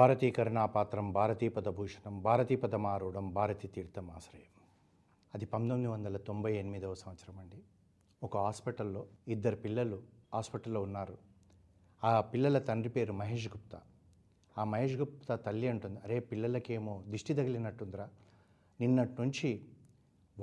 భారతీకరణాపాత్రం, భారతీపదభూషణం, భారతీపదమారూఢం, భారతీ తీర్థం ఆశ్రయం. అది 1998వ సంవత్సరం అండి. ఒక హాస్పిటల్లో ఇద్దరు పిల్లలు హాస్పిటల్లో ఉన్నారు. ఆ పిల్లల తండ్రి పేరు మహేష్ గుప్తా. ఆ మహేష్ గుప్తా తల్లి అంటుంది, అరే పిల్లలకేమో దిష్టి తగిలినట్టుందిరా, నిన్నటి నుంచి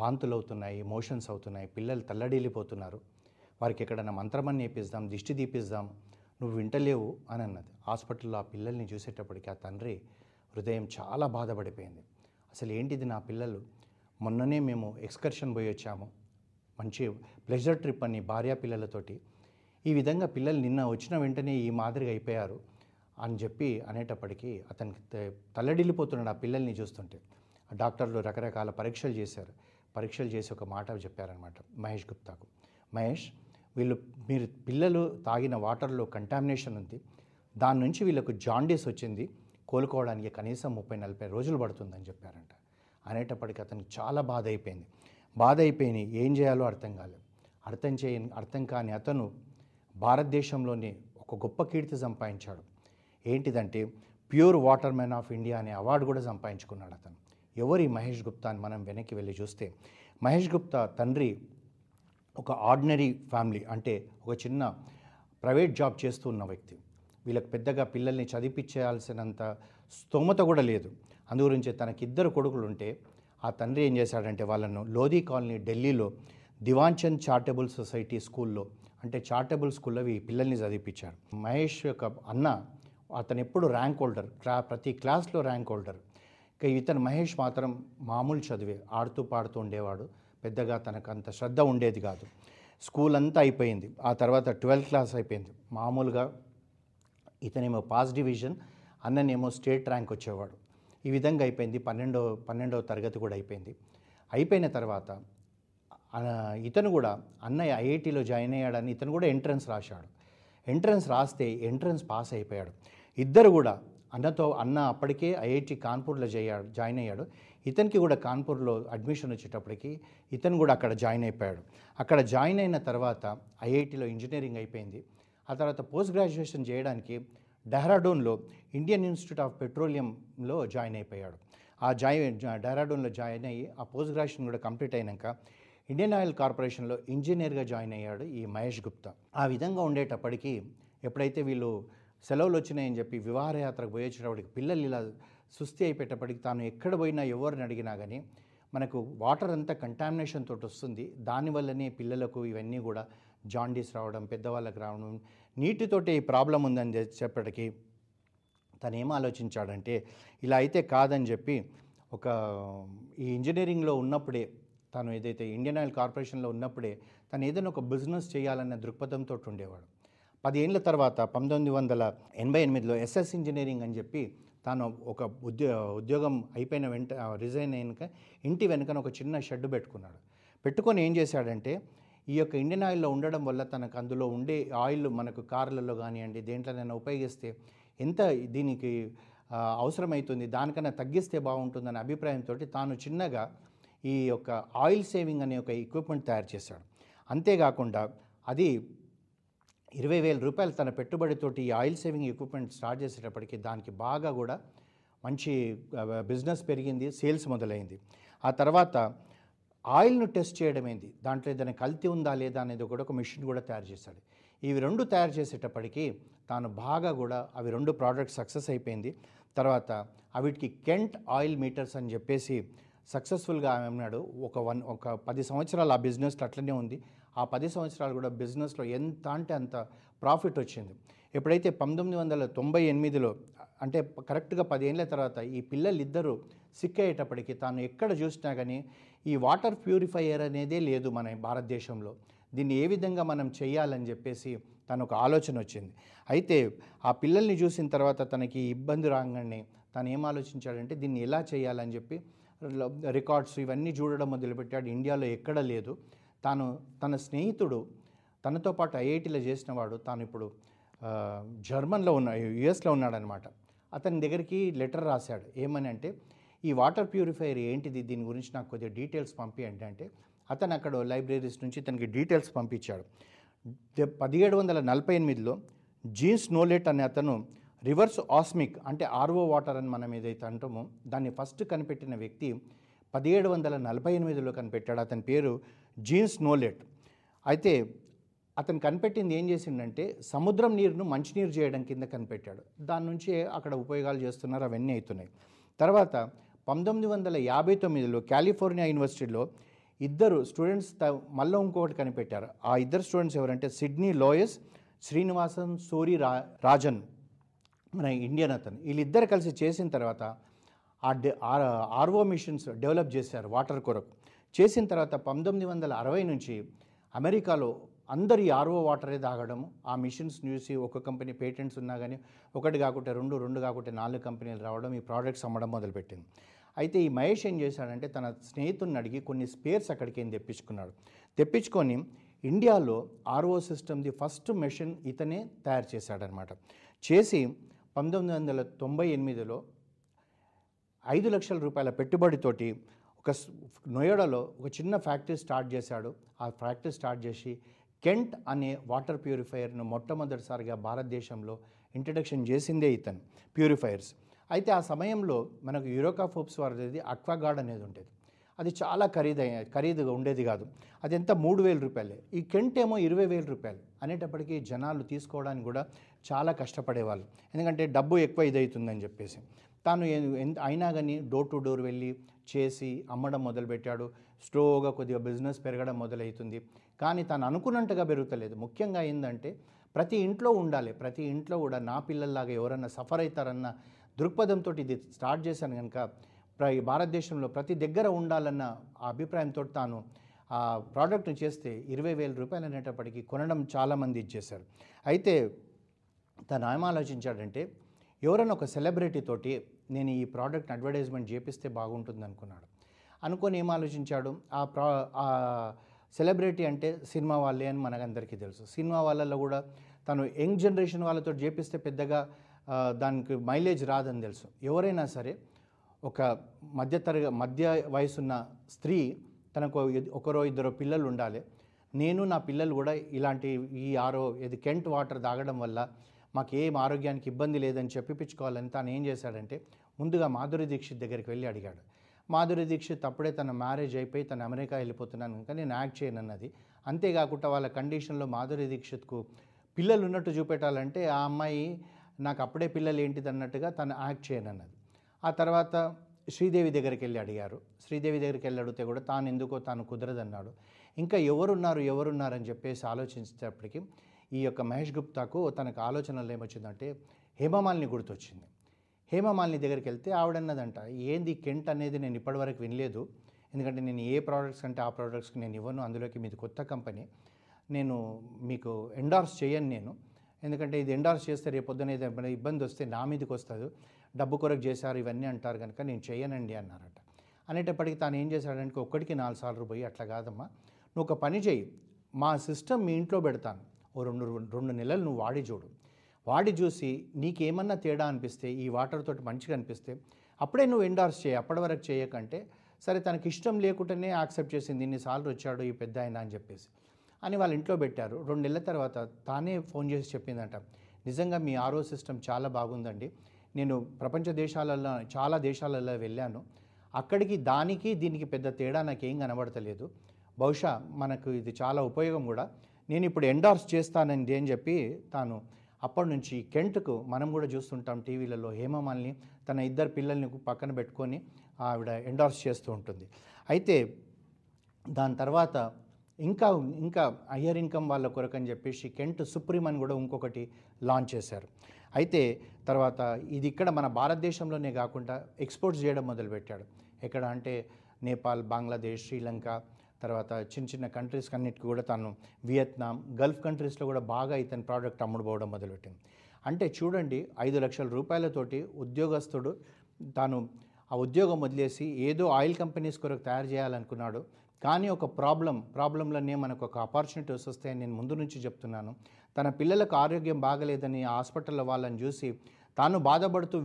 వాంతులు అవుతున్నాయి, మోషన్స్ అవుతున్నాయి, పిల్లలు తల్లడిల్లిపోతున్నారు, వారికి ఎక్కడన్నా మంత్రమని నేపిస్తాం, దిష్టి తీపిస్తాం, నువ్వు వింటలేవు అని అన్నది. హాస్పిటల్లో ఆ పిల్లల్ని చూసేటప్పటికి ఆ తండ్రి హృదయం చాలా బాధపడిపోయింది. అసలు ఏంటిది, నా పిల్లలు మొన్ననే మేము ఎక్స్కర్షన్ పోయి వచ్చాము, మంచి ప్లెజర్ ట్రిప్ అని భార్యా పిల్లలతోటి, ఈ విధంగా పిల్లలు నిన్న వచ్చిన వెంటనే ఈ మాదిరిగా అయిపోయారు అని చెప్పి అనేటప్పటికీ అతనికి తల్లడిల్లిపోతున్నాడు ఆ పిల్లల్ని చూస్తుంటే. డాక్టర్లు రకరకాల పరీక్షలు చేశారు. పరీక్షలు చేసి ఒక మాట చెప్పారనమాట మహేష్ గుప్తాకు, మహేష్ మీరు పిల్లలు తాగిన వాటర్లో కంటామినేషన్ ఉంది, దాని నుంచి వీళ్ళకు జాండీస్ వచ్చింది, కోలుకోవడానికి కనీసం 30-40 రోజులు పడుతుందని చెప్పారంట. అనేటప్పటికీ అతనికి చాలా బాధ అయిపోయింది. బాధ అయిపోయి ఏం చేయాలో అర్థం కాలేదు. అర్థం కాని అతను భారతదేశంలోనే ఒక గొప్ప కీర్తి సంపాదించాడు. ఏంటిదంటే pure water man of India అనే అవార్డు కూడా సంపాదించుకున్నాడు అతను. ఎవరి మహేష్ గుప్తా అని మనం వెనక్కి వెళ్ళి చూస్తే, మహేష్ గుప్తా తండ్రి ఒక ఆర్డినరీ ఫ్యామిలీ, అంటే ఒక చిన్న ప్రైవేట్ జాబ్ చేస్తూ ఉన్న వ్యక్తి. వీళ్ళకి పెద్దగా పిల్లల్ని చదివించాల్సినంత స్తోమత కూడా లేదు. అందుగురించి తనకిద్దరు కొడుకులు ఉంటే ఆ తండ్రి ఏం చేశాడంటే వాళ్ళను లోధి కాలనీ ఢిల్లీలో దివాన్ చంద్ చారిటబుల్ సొసైటీ స్కూల్లో, అంటే చారిటబుల్ స్కూల్లో ఈ పిల్లల్ని చదివించాడు. మహేష్ యొక్క అన్న, అతను ఎప్పుడు ర్యాంక్ హోల్డర్, ప్రతి క్లాస్లో ర్యాంక్ హోల్డర్. ఇక ఇతను మహేష్ మాత్రం మామూలు చదివే, ఆడుతూ పాడుతూ ఉండేవాడు, పెద్దగా తనకు అంత శ్రద్ధ ఉండేది కాదు. స్కూల్ అంతా అయిపోయింది, ఆ తర్వాత 12th క్లాస్ అయిపోయింది. మామూలుగా ఇతనేమో పాస్ డివిజన్, అన్ననేమో స్టేట్ ర్యాంక్ వచ్చేవాడు. ఈ విధంగా అయిపోయింది. పన్నెండవ తరగతి కూడా అయిపోయింది. అయిపోయిన తర్వాత ఇతను కూడా, అన్నయ్య ఐఐటీలో జాయిన్ అయ్యాడని ఇతను కూడా ఎంట్రన్స్ రాశాడు. ఎంట్రన్స్ రాస్తే ఎంట్రన్స్ పాస్ అయిపోయాడు. ఇద్దరు కూడా, అన్న అప్పటికే ఐఐటి కాన్పూర్లో జాయిన్ అయ్యాడు, ఇతనికి కూడా కాన్పూర్లో అడ్మిషన్ వచ్చేటప్పటికి ఇతను కూడా అక్కడ జాయిన్ అయిపోయాడు. అక్కడ జాయిన్ అయిన తర్వాత ఐఐటిలో ఇంజనీరింగ్ అయిపోయింది. ఆ తర్వాత పోస్ట్ గ్రాడ్యుయేషన్ చేయడానికి డెహ్రాడూన్లో ఇండియన్ ఇన్స్టిట్యూట్ ఆఫ్ పెట్రోలియంలో జాయిన్ అయిపోయాడు. ఆ డెహ్రాడూన్లో జాయిన్ అయ్యి ఆ పోస్ట్ గ్రాడ్యుయేషన్ కూడా కంప్లీట్ అయినాక ఇండియన్ ఆయిల్ కార్పొరేషన్లో ఇంజనీర్గా జాయిన్ అయ్యాడు ఈ మహేష్ గుప్తా. ఆ విధంగా ఉండేటప్పటికీ ఎప్పుడైతే వీళ్ళు సెలవులు వచ్చినాయని చెప్పి వివాహయాత్రకు పోయేటప్పటికి పిల్లలు ఇలా సుస్థి అయిపోయేటప్పటికి తాను ఎక్కడ పోయినా ఎవరిని అడిగినా కానీ మనకు వాటర్ అంతా కంటామినేషన్ తోటి వస్తుంది, దానివల్లనే పిల్లలకు ఇవన్నీ కూడా జాండీస్ రావడం, పెద్దవాళ్ళకి రావడం, నీటితోటే ఈ ప్రాబ్లం ఉందని చెప్పేటప్పటికి తను ఏం ఆలోచించాడంటే ఇలా అయితే కాదని చెప్పి ఒక ఈ ఇంజనీరింగ్లో ఉన్నప్పుడే, తాను ఏదైతే ఇండియన్ ఆయిల్ కార్పొరేషన్లో ఉన్నప్పుడే తను ఏదైనా ఒక బిజినెస్ చేయాలన్న దృక్పథంతో ఉండేవాడు. 10 ఏళ్ల తర్వాత 1988లో ఎస్ఎస్ ఇంజనీరింగ్ అని చెప్పి తాను ఒక ఉద్యోగం అయిపోయిన వెంట రిజైన్ అయినాక ఇంటి వెనుకన ఒక చిన్న షెడ్ పెట్టుకున్నాడు. పెట్టుకొని ఏం చేశాడంటే ఈ యొక్క ఇండియన్ ఆయిల్లో ఉండడం వల్ల తనకు అందులో ఉండే ఆయిల్ మనకు కార్లలో కానివ్వండి దేంట్లోనైనా ఉపయోగిస్తే ఎంత దీనికి అవసరమవుతుంది, దానికన్నా తగ్గిస్తే బాగుంటుందనే అభిప్రాయంతో తాను చిన్నగా ఈ యొక్క ఆయిల్ సేవింగ్ అనే ఒక ఎక్విప్మెంట్ తయారు చేశాడు. అంతేకాకుండా అది 20,000 రూపాయలు తన పెట్టుబడితోటి ఈ ఆయిల్ సేవింగ్ ఎక్విప్మెంట్ స్టార్ట్ చేసేటప్పటికి దానికి బాగా కూడా మంచి బిజినెస్ పెరిగింది, సేల్స్ మొదలైంది. ఆ తర్వాత ఆయిల్ను టెస్ట్ చేయడం ఏంది, దాంట్లో ఏదైనా కల్తీ ఉందా లేదా అనేది కూడా ఒక మిషన్ కూడా తయారు చేశాడు. ఇవి రెండు తయారు చేసేటప్పటికి తాను బాగా కూడా అవి రెండు ప్రోడక్ట్స్ సక్సెస్ అయిపోయింది. తర్వాత అవిటికి కెంట్ ఆయిల్ మీటర్స్ అని చెప్పేసి సక్సెస్ఫుల్గా ఆమె అన్నాడు. ఒక 10 సంవత్సరాలు ఆ బిజినెస్లో అట్లనే ఉంది. ఆ 10 సంవత్సరాలు కూడా బిజినెస్లో ఎంత అంటే అంత ప్రాఫిట్ వచ్చింది. ఎప్పుడైతే 1998లో, అంటే కరెక్ట్గా 10 ఏళ్ల తర్వాత ఈ పిల్లలిద్దరూ సిక్ అయ్యేటప్పటికి తాను ఎక్కడ చూసినా కానీ ఈ వాటర్ ప్యూరిఫైయర్ అనేదే లేదు మన భారతదేశంలో, దీన్ని ఏ విధంగా మనం చేయాలని చెప్పేసి తను ఒక ఆలోచన వచ్చింది. అయితే ఆ పిల్లల్ని చూసిన తర్వాత తనకి ఇబ్బంది రాగానే తను ఏం ఆలోచించాడంటే దీన్ని ఎలా చేయాలని చెప్పి రికార్డ్స్ ఇవన్నీ చూడడం మొదలుపెట్టాడు. ఇండియాలో ఎక్కడ లేదు. తన స్నేహితుడు, తనతో పాటు ఐఐటీలో చేసినవాడు, తాను ఇప్పుడు జర్మన్లో యుఎస్లో ఉన్నాడనమాట, అతని దగ్గరికి లెటర్ రాశాడు. ఏమని అంటే ఈ వాటర్ ప్యూరిఫైయర్ ఏంటిది, దీని గురించి నాకు కొద్దిగా డీటెయిల్స్ పంపియండి అంటే అతను అక్కడ లైబ్రరీస్ నుంచి తనకి డీటెయిల్స్ పంపించాడు. 1748లో జీన్స్ నోలెట్ అనే అతను రివర్స్ ఆస్మిక్ అంటే ఆర్ఓ వాటర్ అని మనం ఏదైతే అంటామో దాన్ని ఫస్ట్ కనిపెట్టిన వ్యక్తి 1748లో కనిపెట్టాడు. అతని పేరు జీన్స్ నోలెట్. అయితే అతను కనిపెట్టింది ఏం చేసిండంటే సముద్రం నీరును మంచినీరు చేయడం కింద కనిపెట్టాడు. దాని నుంచే అక్కడ ఉపయోగాలు చేస్తున్నారు, అవన్నీ అవుతున్నాయి. తర్వాత 1959లో కాలిఫోర్నియా యూనివర్సిటీలో ఇద్దరు స్టూడెంట్స్ మళ్ళీ ఇంకొకటి కనిపెట్టారు. ఆ ఇద్దరు స్టూడెంట్స్ ఎవరంటే సిడ్నీ లోయస్, శ్రీనివాసం సూరిరాజన్, మన ఇండియన్ అతను. వీళ్ళిద్దరు కలిసి చేసిన తర్వాత ఆర్ఓ మిషన్స్ డెవలప్ చేశారు వాటర్ కొరకు. చేసిన తర్వాత 1960 నుంచి అమెరికాలో అందరి ఆర్ఓ వాటరే తాగడం, ఆ మిషన్స్ చూసి ఒక కంపెనీ పేటెంట్స్ ఉన్నా కానీ ఒకటి కాకుండా రెండు కాకుండా 4 కంపెనీలు రావడం, ఈ ప్రోడక్ట్స్ అమ్మడం మొదలుపెట్టింది. అయితే ఈ మహేష్ ఏం చేశాడంటే తన స్నేహితుడిని అడిగి కొన్ని స్పేర్స్ అక్కడికి ఏం తెప్పించుకున్నాడు. తెప్పించుకొని ఇండియాలో ఆర్ఓ సిస్టమ్ది ఫస్ట్ మెషిన్ ఇతనే తయారు చేశాడనమాట. చేసి 1998లో 5 లక్షల రూపాయల పెట్టుబడితోటి ఒక నోయడాలో ఒక చిన్న ఫ్యాక్టరీ స్టార్ట్ చేశాడు. ఆ ఫ్యాక్టరీ స్టార్ట్ చేసి కెంట్ అనే వాటర్ ప్యూరిఫైయర్ను మొట్టమొదటిసారిగా భారతదేశంలో ఇంట్రడక్షన్ చేసిందే ఇతను, ప్యూరిఫైయర్స్. అయితే ఆ సమయంలో మనకు యూరోకా ఫోప్స్ వారిది అక్వాగార్డ్ అనేది ఉండేది. అది చాలా ఖరీదుగా ఉండేది కాదు, అది ఎంత 3000 రూపాయలే. ఈ కెంట్ ఏమో 20,000 రూపాయలు అనేటప్పటికీ జనాలు తీసుకోవడానికి కూడా చాలా కష్టపడేవాళ్ళు, ఎందుకంటే డబ్బు ఎక్కువ ఇదవుతుందని చెప్పేసి. తాను అయినా కానీ డోర్ టు డోర్ వెళ్ళి చేసి అమ్మడం మొదలుపెట్టాడు. స్లోగా కొద్దిగా బిజినెస్ పెరగడం మొదలవుతుంది, కానీ తాను అనుకున్నట్టుగా పెరుగుతలేదు. ముఖ్యంగా ఏంటంటే ప్రతి ఇంట్లో ఉండాలి, ప్రతి ఇంట్లో కూడా నా పిల్లల్లాగా ఎవరన్నా సఫర్ అవుతారన్న దృక్పథంతో ఇది స్టార్ట్ చేశాను కనుక భారతదేశంలో ప్రతి దగ్గర ఉండాలన్న ఆ అభిప్రాయంతో తాను ఆ ప్రోడక్ట్ని చేస్తే 20,000 రూపాయలు అనేటప్పటికీ కొనడం చాలామంది ఇచ్చేశారు. అయితే తను ఏం ఆలోచించాడంటే ఎవరైనా ఒక సెలబ్రిటీ తోటి నేను ఈ ప్రోడక్ట్ని అడ్వర్టైజ్మెంట్ చేపిస్తే బాగుంటుంది అనుకున్నాడు. అనుకొని ఏం ఆలోచించాడు, ఆ సెలబ్రిటీ అంటే సినిమా వాళ్ళే అని మనకందరికీ తెలుసు. సినిమా వాళ్ళల్లో కూడా తను యంగ్ జనరేషన్ వాళ్ళతో చేపిస్తే పెద్దగా దానికి మైలేజ్ రాదని తెలుసు. ఎవరైనా సరే ఒక మధ్య వయసున్న స్త్రీ, తనకు ఒకరో ఇద్దరో పిల్లలు ఉండాలి, నేను నా పిల్లలు కూడా ఇలాంటి ఈ కెంట్ వాటర్ తాగడం వల్ల మాకేం ఆరోగ్యానికి ఇబ్బంది లేదని చెప్పించుకోవాలని తాను ఏం చేశాడంటే ముందుగా మాధురి దీక్షిత్ దగ్గరికి వెళ్ళి అడిగాడు. మాధురి దీక్షిత్ అప్పుడే తన మ్యారేజ్ అయిపోయి తను అమెరికా వెళ్ళిపోతున్నాను కనుక నేను యాక్ట్ చేయనన్నది. అంతేకాకుండా వాళ్ళ కండిషన్లో మాధురి దీక్షిత్కు పిల్లలు ఉన్నట్టు చూపెట్టాలంటే ఆ అమ్మాయి నాకు అప్పుడే పిల్లలు ఏంటిది అన్నట్టుగా తను యాక్ట్ చేయనన్నది. ఆ తర్వాత శ్రీదేవి దగ్గరికి వెళ్ళి అడిగారు. శ్రీదేవి దగ్గరికి వెళ్ళి అడిగితే కూడా తాను ఎందుకో తాను కుదరదన్నాడు. ఇంకా ఎవరున్నారని చెప్పేసి ఆలోచించేటప్పటికీ ఈ యొక్క మహేష్ గుప్తాకు తనకు ఆలోచనలు ఏమొచ్చిందంటే హేమమాలిని గుర్తొచ్చింది. హేమమాలిని దగ్గరికి వెళ్తే ఆవిడన్నదంట, ఏంది కెంట్ అనేది నేను ఇప్పటివరకు వినలేదు, ఎందుకంటే నేను ఏ ప్రోడక్ట్స్ అంటే ఆ ప్రోడక్ట్స్కి నేను ఇవ్వను, అందులోకి మీది కొత్త కంపెనీ, నేను మీకు ఎండార్స్ చేయను నేను, ఎందుకంటే ఇది ఎండార్స్ చేస్తే రేపొద్దున ఏదైనా ఇబ్బంది వస్తే నా మీదకి వస్తుంది, డబ్బు కొరకు చేశారు ఇవన్నీ అంటారు కనుక నేను చేయనండి అన్నారట. అనేటప్పటికి తాను ఏం చేశాడంటే 1-4 సార్లు పోయి అట్లా కాదమ్మా, నువ్వు ఒక పని చేయి, మా సిస్టమ్ మీ ఇంట్లో పెడతాను, ఓ రెండు నెలలు నువ్వు వాడి చూడు, వాడి చూసి నీకేమన్నా తేడా అనిపిస్తే, ఈ వాటర్ తోటి మంచిగా అనిపిస్తే అప్పుడే నువ్వు ఎండార్స్ చేయి, అప్పటి వరకు చేయకంటే సరే. తనకి ఇష్టం లేకుండానే యాక్సెప్ట్ చేసింది, ఇన్నిసార్లు వచ్చాడు ఈ పెద్ద ఆయన అని చెప్పేసి అని వాళ్ళ ఇంట్లో పెట్టారు. 2 నెలల తర్వాత తానే ఫోన్ చేసి చెప్పిందంట, నిజంగా మీ ఆర్ఓ సిస్టమ్ చాలా బాగుందండి, నేను ప్రపంచ దేశాలలో చాలా దేశాలలో వెళ్ళాను, అక్కడికి దానికి దీనికి పెద్ద తేడా నాకేం కనబడతలేదు, బహుశా మనకు ఇది చాలా ఉపయోగం కూడా, నేను ఇప్పుడు ఎండార్స్ చేస్తానండి అని చెప్పి తాను అప్పటి నుంచి కెంట్కు మనం కూడా చూస్తుంటాం టీవీలలో హేమమాలిని తన ఇద్దరు పిల్లల్ని పక్కన పెట్టుకొని ఆవిడ ఎండార్స్ చేస్తూ ఉంటుంది. అయితే దాని తర్వాత ఇంకా హయ్యర్ ఇన్కమ్ వాళ్ళ కొరకు అని చెప్పేసి కెంట్ సుప్రీం అని కూడా ఇంకొకటి లాంచ్ చేశారు. అయితే తర్వాత ఇది ఇక్కడ మన భారతదేశంలోనే కాకుండా ఎక్స్పోర్ట్స్ చేయడం మొదలుపెట్టాడు. ఎక్కడ అంటే నేపాల్, బంగ్లాదేశ్, శ్రీలంక, తర్వాత చిన్న కంట్రీస్ అన్నిటికీ కూడా తాను, వియత్నాం, గల్ఫ్ కంట్రీస్లో కూడా బాగా ఇతని ప్రోడక్ట్ అమ్ముడుపోవడం మొదలుపెట్టింది. అంటే చూడండి, 5 లక్షల రూపాయలతోటి ఉద్యోగస్తుడు తాను ఆ ఉద్యోగం వదిలేసి ఏదో ఆయిల్ కంపెనీస్ కొరకు తయారు చేయాలనుకున్నాడు, కానీ ఒక ప్రాబ్లంలోనే మనకు ఒక ఆపర్చునిటీ వస్తాయని నేను ముందు నుంచి చెప్తున్నాను. తన పిల్లలకు ఆరోగ్యం బాగలేదని హాస్పిటల్లో వాళ్ళని చూసి తాను బాధపడుతూ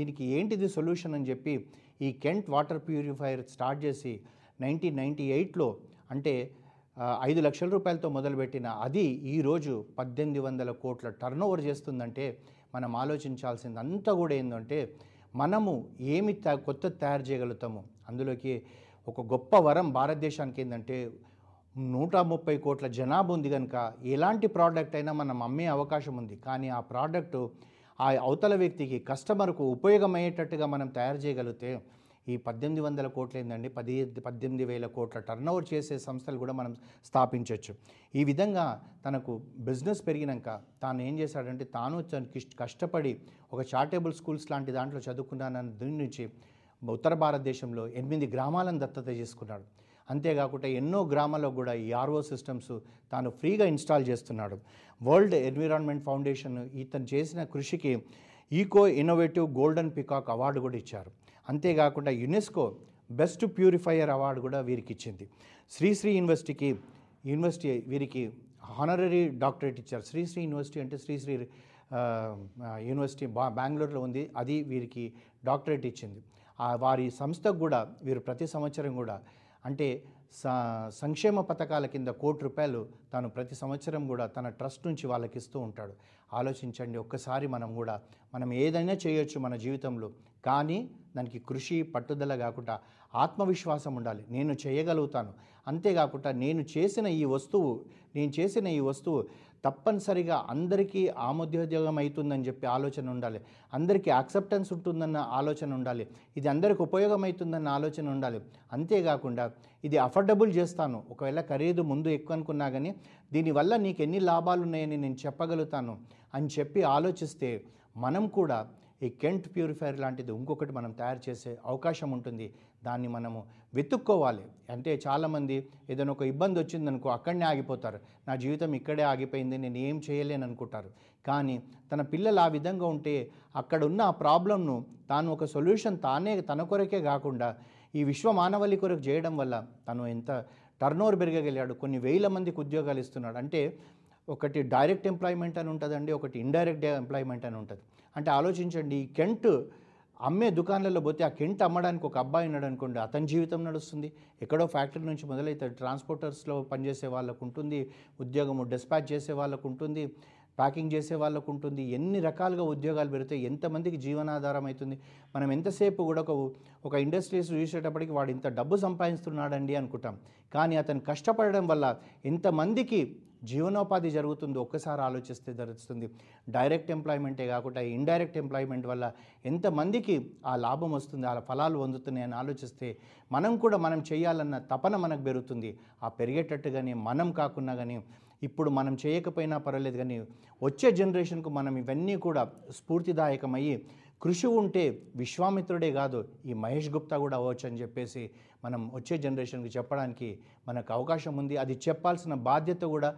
దీనికి ఏంటిది సొల్యూషన్ అని చెప్పి ఈ కెంట్ వాటర్ ప్యూరిఫైయర్ స్టార్ట్ చేసి 1998లో అంటే 5 లక్షల రూపాయలతో మొదలుపెట్టిన అది ఈరోజు 18,000 కోట్ల టర్న్ ఓవర్ చేస్తుందంటే మనం ఆలోచించాల్సింది అంతా కూడా ఏంటంటే మనము ఏమి కొత్త తయారు చేయగలుగుతాము. అందులోకి ఒక గొప్ప వరం భారతదేశానికి ఏంటంటే 130 కోట్ల జనాభా ఉంది కనుక ఎలాంటి ప్రోడక్ట్ అయినా మనం అమ్మే అవకాశం ఉంది. కానీ ఆ ప్రోడక్టు ఆ అవతల వ్యక్తికి కస్టమర్కు ఉపయోగమయ్యేటట్టుగా మనం తయారు చేయగలిగితే ఈ 1800 కోట్లు ఏందండి 18,000 కోట్ల టర్నోవర్ చేసే సంస్థలు కూడా మనం స్థాపించవచ్చు. ఈ విధంగా తనకు బిజినెస్ పెరిగినాక తాను ఏం చేశాడంటే తాను కష్టపడి ఒక చారిటబుల్ స్కూల్స్ లాంటి దాంట్లో చదువుకున్నానన్న దీని నుంచి ఉత్తర భారతదేశంలో 8 గ్రామాలను దత్తత చేసుకున్నాడు. అంతేకాకుండా ఎన్నో గ్రామాల్లో కూడా ఈ RO సిస్టమ్స్ తాను ఫ్రీగా ఇన్స్టాల్ చేస్తున్నాడు. వరల్డ్ ఎన్విరాన్మెంట్ ఫౌండేషన్ ఇతను చేసిన కృషికి eco innovative golden peacock award కూడా ఇచ్చారు. అంతేకాకుండా యునెస్కో బెస్ట్ ప్యూరిఫైయర్ అవార్డు కూడా వీరికి ఇచ్చింది. శ్రీ శ్రీ యూనివర్సిటీ వీరికి హానరరీ డాక్టరేట్ ఇచ్చారు. శ్రీ శ్రీ యూనివర్సిటీ అంటే శ్రీ శ్రీ యూనివర్సిటీ బెంగళూరులో ఉంది, అది వీరికి డాక్టరేట్ ఇచ్చింది. వారి సంస్థకు కూడా వీరు ప్రతి సంవత్సరం కూడా అంటే సంక్షేమ పథకాల కింద ₹1 కోటి తాను ప్రతి సంవత్సరం కూడా తన ట్రస్ట్ నుంచి వాళ్ళకి ఇస్తూ ఉంటాడు. ఆలోచించండి, ఒక్కసారి మనం ఏదైనా చేయొచ్చు మన జీవితంలో, కానీ దానికి కృషి పట్టుదల కాకుండా ఆత్మవిశ్వాసం ఉండాలి. నేను చేయగలుగుతాను, అంతేకాకుండా నేను చేసిన ఈ వస్తువు తప్పనిసరిగా అందరికీ ఆమోదయోగ్యం అవుతుందని చెప్పి ఆలోచన ఉండాలి, అందరికీ యాక్సెప్టెన్స్ ఉంటుందన్న ఆలోచన ఉండాలి, ఇది అందరికి ఉపయోగమవుతుందన్న ఆలోచన ఉండాలి. అంతేకాకుండా ఇది అఫోర్డబుల్ చేస్తాను, ఒకవేళ ఖరీదు ముందు ఎక్కువ అనుకున్నా కానీ దీనివల్ల నీకు ఎన్ని లాభాలు ఉన్నాయని నేను చెప్పగలుగుతాను అని చెప్పి ఆలోచిస్తే మనం కూడా ఈ కెంట్ ప్యూరిఫైయర్ లాంటిది ఇంకొకటి మనం తయారు చేసే అవకాశం ఉంటుంది. దాన్ని మనము వెతుక్కోవాలి. అంటే చాలామంది ఏదైనా ఒక ఇబ్బంది వచ్చిందనుకో అక్కడనే ఆగిపోతారు, నా జీవితం ఇక్కడే ఆగిపోయింది, నేను ఏం చేయలేను అనుకుంటారు. కానీ తన పిల్లలు ఆ విధంగా ఉంటే అక్కడున్న ఆ ప్రాబ్లంను తాను ఒక సొల్యూషన్ తన కొరకే కాకుండా ఈ విశ్వ మానవాళి కొరకు చేయడం వల్ల తను ఎంత టర్నోవర్ పెరగగలిగాడు, కొన్ని వేల మందికి ఉద్యోగాలు ఇస్తున్నాడు. అంటే ఒకటి డైరెక్ట్ ఎంప్లాయ్మెంట్ అని ఉంటుందండి, ఒకటి ఇండైరెక్ట్ ఎంప్లాయ్మెంట్ అని ఉంటుంది. అంటే ఆలోచించండి, ఈ కెంట్ అమ్మే దుకాణాలలో పోతే ఆ కెంట్ అమ్మడానికి ఒక అబ్బాయి ఉన్నాడు అనుకోండి, అతని జీవితం నడుస్తుంది. ఎక్కడో ఫ్యాక్టరీ నుంచి మొదలైతే ట్రాన్స్పోర్టర్స్లో పనిచేసే వాళ్ళకు ఉంటుంది ఉద్యోగము, డిస్పాచ్ చేసే వాళ్ళకు ఉంటుంది, ప్యాకింగ్ చేసే వాళ్ళకు ఉంటుంది. ఎన్ని రకాలుగా ఉద్యోగాలు పెడితే ఎంతమందికి జీవనాధారం అవుతుంది. మనం ఎంతసేపు కూడా ఒక ఇండస్ట్రీస్ చూసేటప్పటికి వాడు ఇంత డబ్బు సంపాదిస్తున్నాడండి అనుకుంటాం, కానీ అతను కష్టపడడం వల్ల ఎంతమందికి జీవనోపాధి జరుగుతుందో ఒక్కసారి ఆలోచిస్తే జరుగుతుంది. డైరెక్ట్ ఎంప్లాయ్మెంటే కాకుండా ఇండైరెక్ట్ ఎంప్లాయ్మెంట్ వల్ల ఎంతమందికి ఆ లాభం వస్తుంది, ఆ ఫలాలు అందుతున్నాయని ఆలోచిస్తే మనం కూడా మనం చేయాలన్న తపన మనకు పెరుగుతుంది. ఆ పెరిగేటట్టుగానే మనం కాకుండా కానీ ఇప్పుడు మనం చేయకపోయినా పర్వాలేదు, కానీ వచ్చే జనరేషన్కు మనం ఇవన్నీ కూడా స్ఫూర్తిదాయకమయ్యి కృషి ఉంటే విశ్వామిత్రుడే కాదు ఈ మహేష్ గుప్తా కూడా అవ్వచ్చు అని చెప్పేసి మనం వచ్చే జనరేషన్కి చెప్పడానికి మనకు అవకాశం ఉంది. అది చెప్పాల్సిన బాధ్యత కూడా